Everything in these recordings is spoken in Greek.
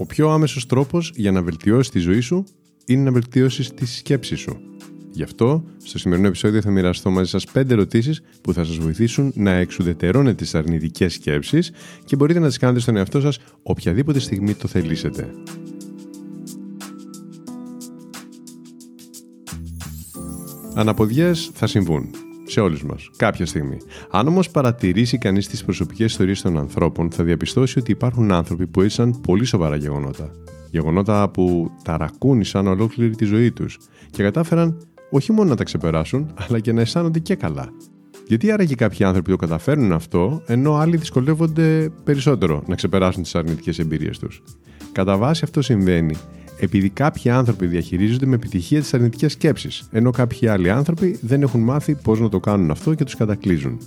Ο πιο άμεσος τρόπος για να βελτιώσεις τη ζωή σου είναι να βελτιώσεις τη σκέψη σου. Γι' αυτό, στο σημερινό επεισόδιο θα μοιραστώ μαζί σας 5 ερωτήσεις που θα σας βοηθήσουν να εξουδετερώνετε τις αρνητικές σκέψεις και μπορείτε να τις κάνετε στον εαυτό σας οποιαδήποτε στιγμή το θελήσετε. Αναποδιές θα συμβούν σε όλους μας, κάποια στιγμή. Αν όμως παρατηρήσει κανείς τις προσωπικές ιστορίες των ανθρώπων, θα διαπιστώσει ότι υπάρχουν άνθρωποι που έζησαν πολύ σοβαρά γεγονότα. Γεγονότα που ταρακούνησαν ολόκληρη τη ζωή τους και κατάφεραν όχι μόνο να τα ξεπεράσουν, αλλά και να αισθάνονται και καλά. Γιατί άραγε κάποιοι άνθρωποι το καταφέρνουν αυτό, ενώ άλλοι δυσκολεύονται περισσότερο να ξεπεράσουν τις αρνητικές εμπειρίες τους. Κατά βάση αυτό συμβαίνει επειδή κάποιοι άνθρωποι διαχειρίζονται με επιτυχία τις αρνητικές σκέψεις, ενώ κάποιοι άλλοι άνθρωποι δεν έχουν μάθει πώς να το κάνουν αυτό και τους κατακλείζουν.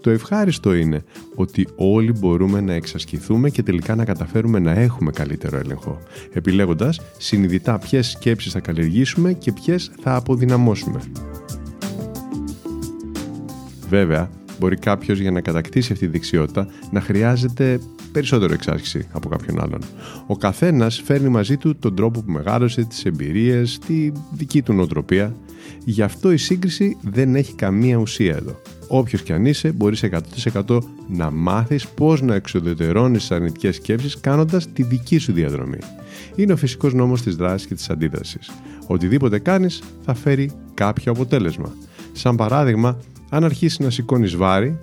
Το ευχάριστο είναι ότι όλοι μπορούμε να εξασκηθούμε και τελικά να καταφέρουμε να έχουμε καλύτερο έλεγχο, επιλέγοντας συνειδητά ποιες σκέψεις θα καλλιεργήσουμε και ποιες θα αποδυναμώσουμε. Βέβαια, μπορεί κάποιος για να κατακτήσει αυτή τη δεξιότητα να χρειάζεται περισσότερο εξάσκηση από κάποιον άλλον. Ο καθένας φέρνει μαζί του τον τρόπο που μεγάλωσε, τις εμπειρίες, τη δική του νοοτροπία. Γι' αυτό η σύγκριση δεν έχει καμία ουσία εδώ. Όποιος κι αν είσαι, μπορείς 100% να μάθεις πώς να εξουδετερώνεις τις αρνητικές σκέψεις κάνοντας τη δική σου διαδρομή. Είναι ο φυσικός νόμος της δράσης και της αντίδρασης. Οτιδήποτε κάνεις θα φέρει κάποιο αποτέλεσμα. Σαν παράδειγμα, αν αρχίσεις να σηκώνεις βάρη,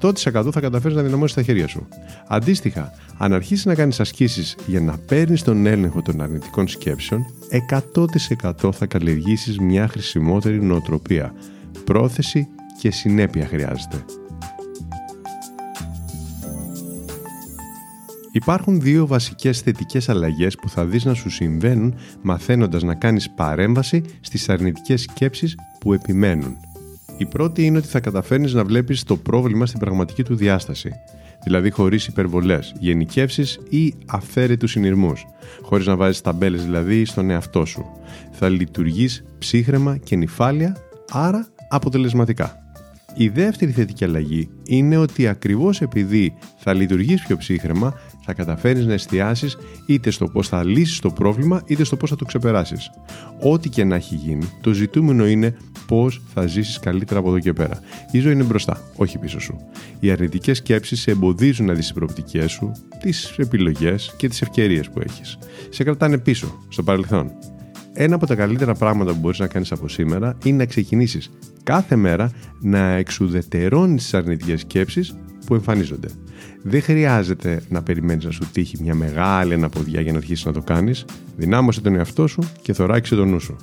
100% θα καταφέρεις να δυναμώσεις τα χέρια σου. Αντίστοιχα, αν αρχίσεις να κάνεις ασκήσεις για να παίρνεις τον έλεγχο των αρνητικών σκέψεων, 100% θα καλλιεργήσεις μια χρησιμότερη νοοτροπία. Πρόθεση και συνέπεια χρειάζεται. Υπάρχουν 2 βασικές θετικές αλλαγές που θα δεις να σου συμβαίνουν μαθαίνοντας να κάνεις παρέμβαση στις αρνητικές σκέψεις που επιμένουν. Η πρώτη είναι ότι θα καταφέρνεις να βλέπεις το πρόβλημα στην πραγματική του διάσταση, δηλαδή χωρίς υπερβολές, γενικεύσεις ή αυθαίρετους συνειρμούς, χωρίς να βάζεις ταμπέλες δηλαδή στον εαυτό σου. Θα λειτουργείς ψύχραιμα και νηφάλια, άρα αποτελεσματικά. Η δεύτερη θετική αλλαγή είναι ότι ακριβώς επειδή θα λειτουργείς πιο ψύχραιμα, θα καταφέρεις να εστιάσεις είτε στο πώς θα λύσεις το πρόβλημα, είτε στο πώς θα το ξεπεράσεις. Ό,τι και να έχει γίνει, το ζητούμενο είναι πώς θα ζήσεις καλύτερα από εδώ και πέρα. Η ζωή είναι μπροστά, όχι πίσω σου. Οι αρνητικές σκέψεις σε εμποδίζουν να δεις τις προοπτικές σου, τις επιλογές και τις ευκαιρίες που έχεις. Σε κρατάνε πίσω, στο παρελθόν. Ένα από τα καλύτερα πράγματα που μπορείς να κάνεις από σήμερα είναι να ξεκινήσεις κάθε μέρα να εξουδετερώνεις τις αρνητικές σκέψεις που εμφανίζονται. Δεν χρειάζεται να περιμένεις να σου τύχει μια μεγάλη αναποδιά για να αρχίσεις να το κάνεις. Δυνάμωσε τον εαυτό σου και θωράκισε τον νου σου.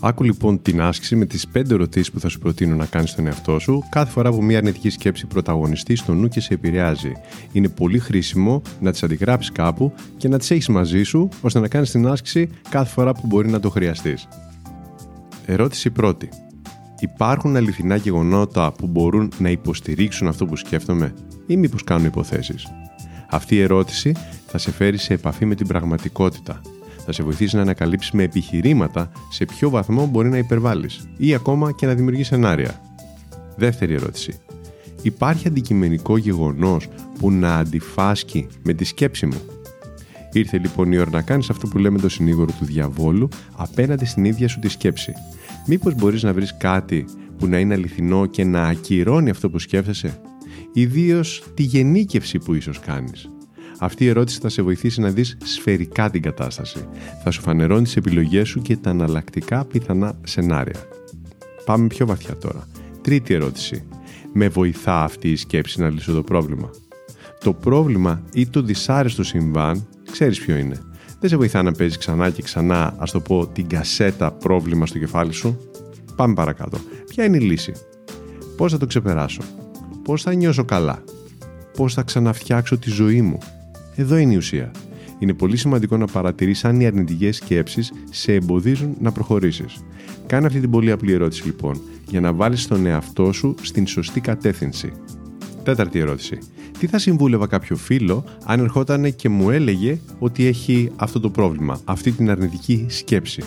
Άκου λοιπόν την άσκηση με τις 5 ερωτήσεις που θα σου προτείνω να κάνεις στον εαυτό σου κάθε φορά που μια αρνητική σκέψη πρωταγωνιστεί στο νου και σε επηρεάζει. Είναι πολύ χρήσιμο να τις αντιγράψεις κάπου και να τις έχεις μαζί σου ώστε να κάνεις την άσκηση κάθε φορά που μπορεί να το χρειαστείς. Ερώτηση πρώτη. Υπάρχουν αληθινά γεγονότα που μπορούν να υποστηρίξουν αυτό που σκέφτομαι ή μήπως κάνω υποθέσεις? Αυτή η ερώτηση θα σε φέρει σε επαφή με την πραγματικότητα. Θα σε βοηθήσει να ανακαλύψεις με επιχειρήματα σε ποιο βαθμό μπορεί να υπερβάλλεις ή ακόμα και να δημιουργείς σενάρια. Δεύτερη ερώτηση. Υπάρχει αντικειμενικό γεγονός που να αντιφάσκει με τη σκέψη μου? Ήρθε λοιπόν η ώρα να κάνεις αυτό που λέμε το συνήγορο του διαβόλου απέναντι στην ίδια σου τη σκέψη. Μήπως μπορείς να βρεις κάτι που να είναι αληθινό και να ακυρώνει αυτό που σκέφτεσαι, ιδίως τη γενίκευση που ίσως κάνεις? Αυτή η ερώτηση θα σε βοηθήσει να δεις σφαιρικά την κατάσταση. Θα σου φανερώνει τις επιλογές σου και τα αναλλακτικά πιθανά σενάρια. Πάμε πιο βαθιά τώρα. Τρίτη ερώτηση. Με βοηθά αυτή η σκέψη να λύσω το πρόβλημα? Το πρόβλημα ή το δυσάρεστο συμβάν, ξέρεις ποιο είναι. Δεν σε βοηθά να παίζεις ξανά και ξανά, ας το πω, την κασέτα πρόβλημα στο κεφάλι σου. Πάμε παρακάτω. Ποια είναι η λύση? Πώς θα το ξεπεράσω? Πώς θα νιώσω καλά? πώς θα ξαναφτιάξω τη ζωή μου. Εδώ είναι η ουσία. Είναι πολύ σημαντικό να παρατηρείς αν οι αρνητικές σκέψεις σε εμποδίζουν να προχωρήσεις. Κάνε αυτή την πολύ απλή ερώτηση λοιπόν, για να βάλεις τον εαυτό σου στην σωστή κατεύθυνση. Τέταρτη ερώτηση. Τι θα συμβούλευα κάποιο φίλο αν ερχόταν και μου έλεγε ότι έχει αυτό το πρόβλημα, αυτή την αρνητική σκέψη?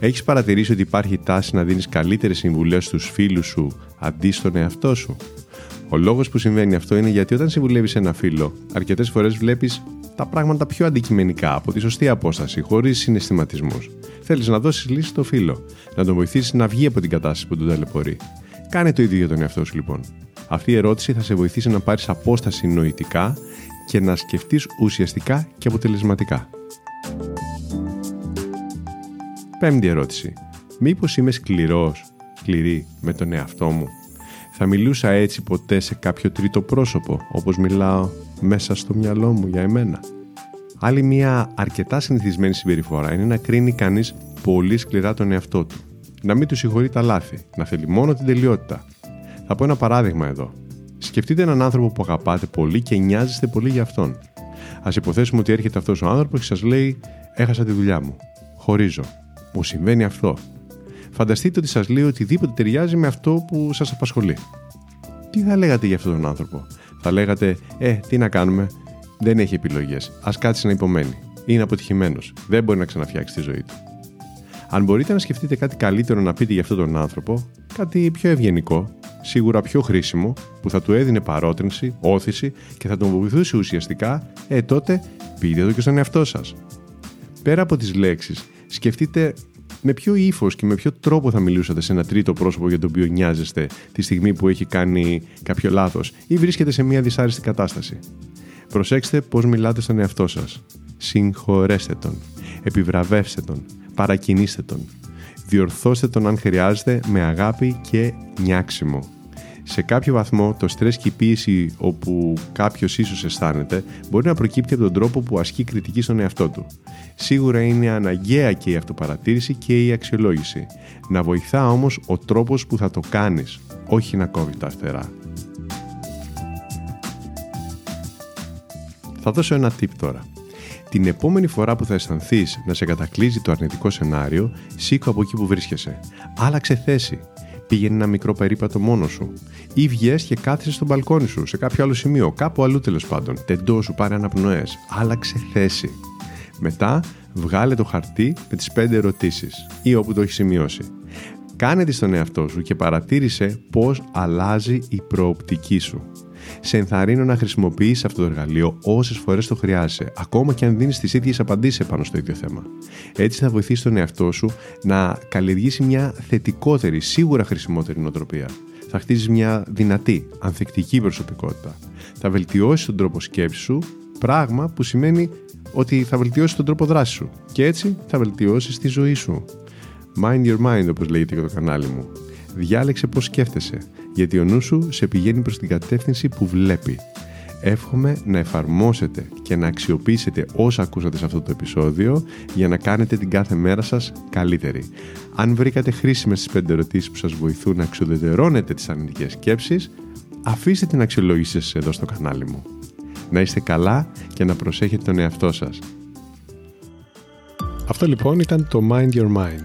Έχεις παρατηρήσει ότι υπάρχει τάση να δίνεις καλύτερες συμβουλές στους φίλους σου αντί στον εαυτό σου? Ο λόγος που συμβαίνει αυτό είναι γιατί όταν συμβουλεύεις ένα φίλο, αρκετές φορές βλέπεις τα πράγματα πιο αντικειμενικά, από τη σωστή απόσταση, χωρίς συναισθηματισμούς. Θέλεις να δώσεις λύση στο φίλο, να τον βοηθήσεις να βγει από την κατάσταση που τον ταλαιπωρεί. Κάνε το ίδιο για τον εαυτό σου λοιπόν. Αυτή η ερώτηση θα σε βοηθήσει να πάρεις απόσταση νοητικά και να σκεφτείς ουσιαστικά και αποτελεσματικά. Πέμπτη ερώτηση. Μήπως είμαι σκληρή με τον εαυτό μου? Θα μιλούσα έτσι ποτέ σε κάποιο τρίτο πρόσωπο, όπως μιλάω μέσα στο μυαλό μου για εμένα? Άλλη μια αρκετά συνηθισμένη συμπεριφορά είναι να κρίνει κανείς πολύ σκληρά τον εαυτό του. Να μην του συγχωρεί τα λάθη, να θέλει μόνο την τελειότητα. Θα πω ένα παράδειγμα εδώ. Σκεφτείτε έναν άνθρωπο που αγαπάτε πολύ και νοιάζεστε πολύ για αυτόν. Ας υποθέσουμε ότι έρχεται αυτός ο άνθρωπος και σας λέει «έχασα τη δουλειά μου, χωρίζω, μου συμβαίνει αυτό». Φανταστείτε ότι σας λέει οτιδήποτε ταιριάζει με αυτό που σας απασχολεί. Τι θα λέγατε για αυτόν τον άνθρωπο? Θα λέγατε τι να κάνουμε, δεν έχει επιλογές, ας κάτσει να υπομένει. Είναι αποτυχημένος, δεν μπορεί να ξαναφτιάξει τη ζωή του. Αν μπορείτε να σκεφτείτε κάτι καλύτερο να πείτε για αυτόν τον άνθρωπο, κάτι πιο ευγενικό, σίγουρα πιο χρήσιμο, που θα του έδινε παρότρινση, όθηση και θα τον βοηθούσε ουσιαστικά, τότε πείτε το και στον εαυτό σας. Πέρα από τις λέξεις, σκεφτείτε με ποιο ύφος και με ποιο τρόπο θα μιλούσατε σε ένα τρίτο πρόσωπο για τον οποίο νοιάζεστε τη στιγμή που έχει κάνει κάποιο λάθος ή βρίσκεται σε μια δυσάρεστη κατάσταση. Προσέξτε πώς μιλάτε στον εαυτό σας. Συγχωρέστε τον. Επιβραβεύστε τον. Παρακινήστε τον. Διορθώστε τον αν χρειάζεται με αγάπη και νιάξιμο. Σε κάποιο βαθμό το στρες και η πίεση όπου κάποιος ίσως αισθάνεται μπορεί να προκύπτει από τον τρόπο που ασκεί κριτική στον εαυτό του. Σίγουρα είναι αναγκαία και η αυτοπαρατήρηση και η αξιολόγηση. Να βοηθά όμως ο τρόπος που θα το κάνεις, όχι να κόβει τα φτερά. Θα δώσω ένα tip τώρα. Την επόμενη φορά που θα αισθανθείς να σε κατακλείζει το αρνητικό σενάριο, σήκω από εκεί που βρίσκεσαι. Άλλαξε θέση. Πήγαινε ένα μικρό περίπατο μόνος σου. Ή βγες και κάθεσαι στο μπαλκόνι σου, σε κάποιο άλλο σημείο, κάπου αλλού τέλος πάντων. Τεντώσου, πάρε αναπνοές. Άλλαξε θέση. Μετά, βγάλε το χαρτί με τις 5 ερωτήσεις ή όπου το έχεις σημειώσει. Κάνε τη στον εαυτό σου και παρατήρησε πώς αλλάζει η προοπτική σου. Σε ενθαρρύνω να χρησιμοποιείς αυτό το εργαλείο όσες φορές το χρειάζεσαι, ακόμα και αν δίνεις τις ίδιες απαντήσεις επάνω στο ίδιο θέμα. Έτσι θα βοηθήσει τον εαυτό σου να καλλιεργήσει μια θετικότερη, σίγουρα χρησιμότερη νοοτροπία. Θα χτίζεις μια δυνατή, ανθεκτική προσωπικότητα. Θα βελτιώσεις τον τρόπο σκέψης σου, πράγμα που σημαίνει ότι θα βελτιώσεις τον τρόπο δράσης σου. Και έτσι θα βελτιώσεις τη ζωή σου. Mind your mind, όπως λέγεται και το κανάλι μου. Διάλεξε πώς σκέφτεσαι, γιατί ο νους σου σε πηγαίνει προς την κατεύθυνση που βλέπει. Εύχομαι να εφαρμόσετε και να αξιοποιήσετε όσα ακούσατε σε αυτό το επεισόδιο για να κάνετε την κάθε μέρα σας καλύτερη. Αν βρήκατε χρήσιμες τις 5 ερωτήσεις που σας βοηθούν να εξουδετερώνετε τις αρνητικές σκέψεις, αφήστε την αξιολόγησή σας εδώ στο κανάλι μου. Να είστε καλά και να προσέχετε τον εαυτό σας. Αυτό λοιπόν ήταν το Mind Your Mind.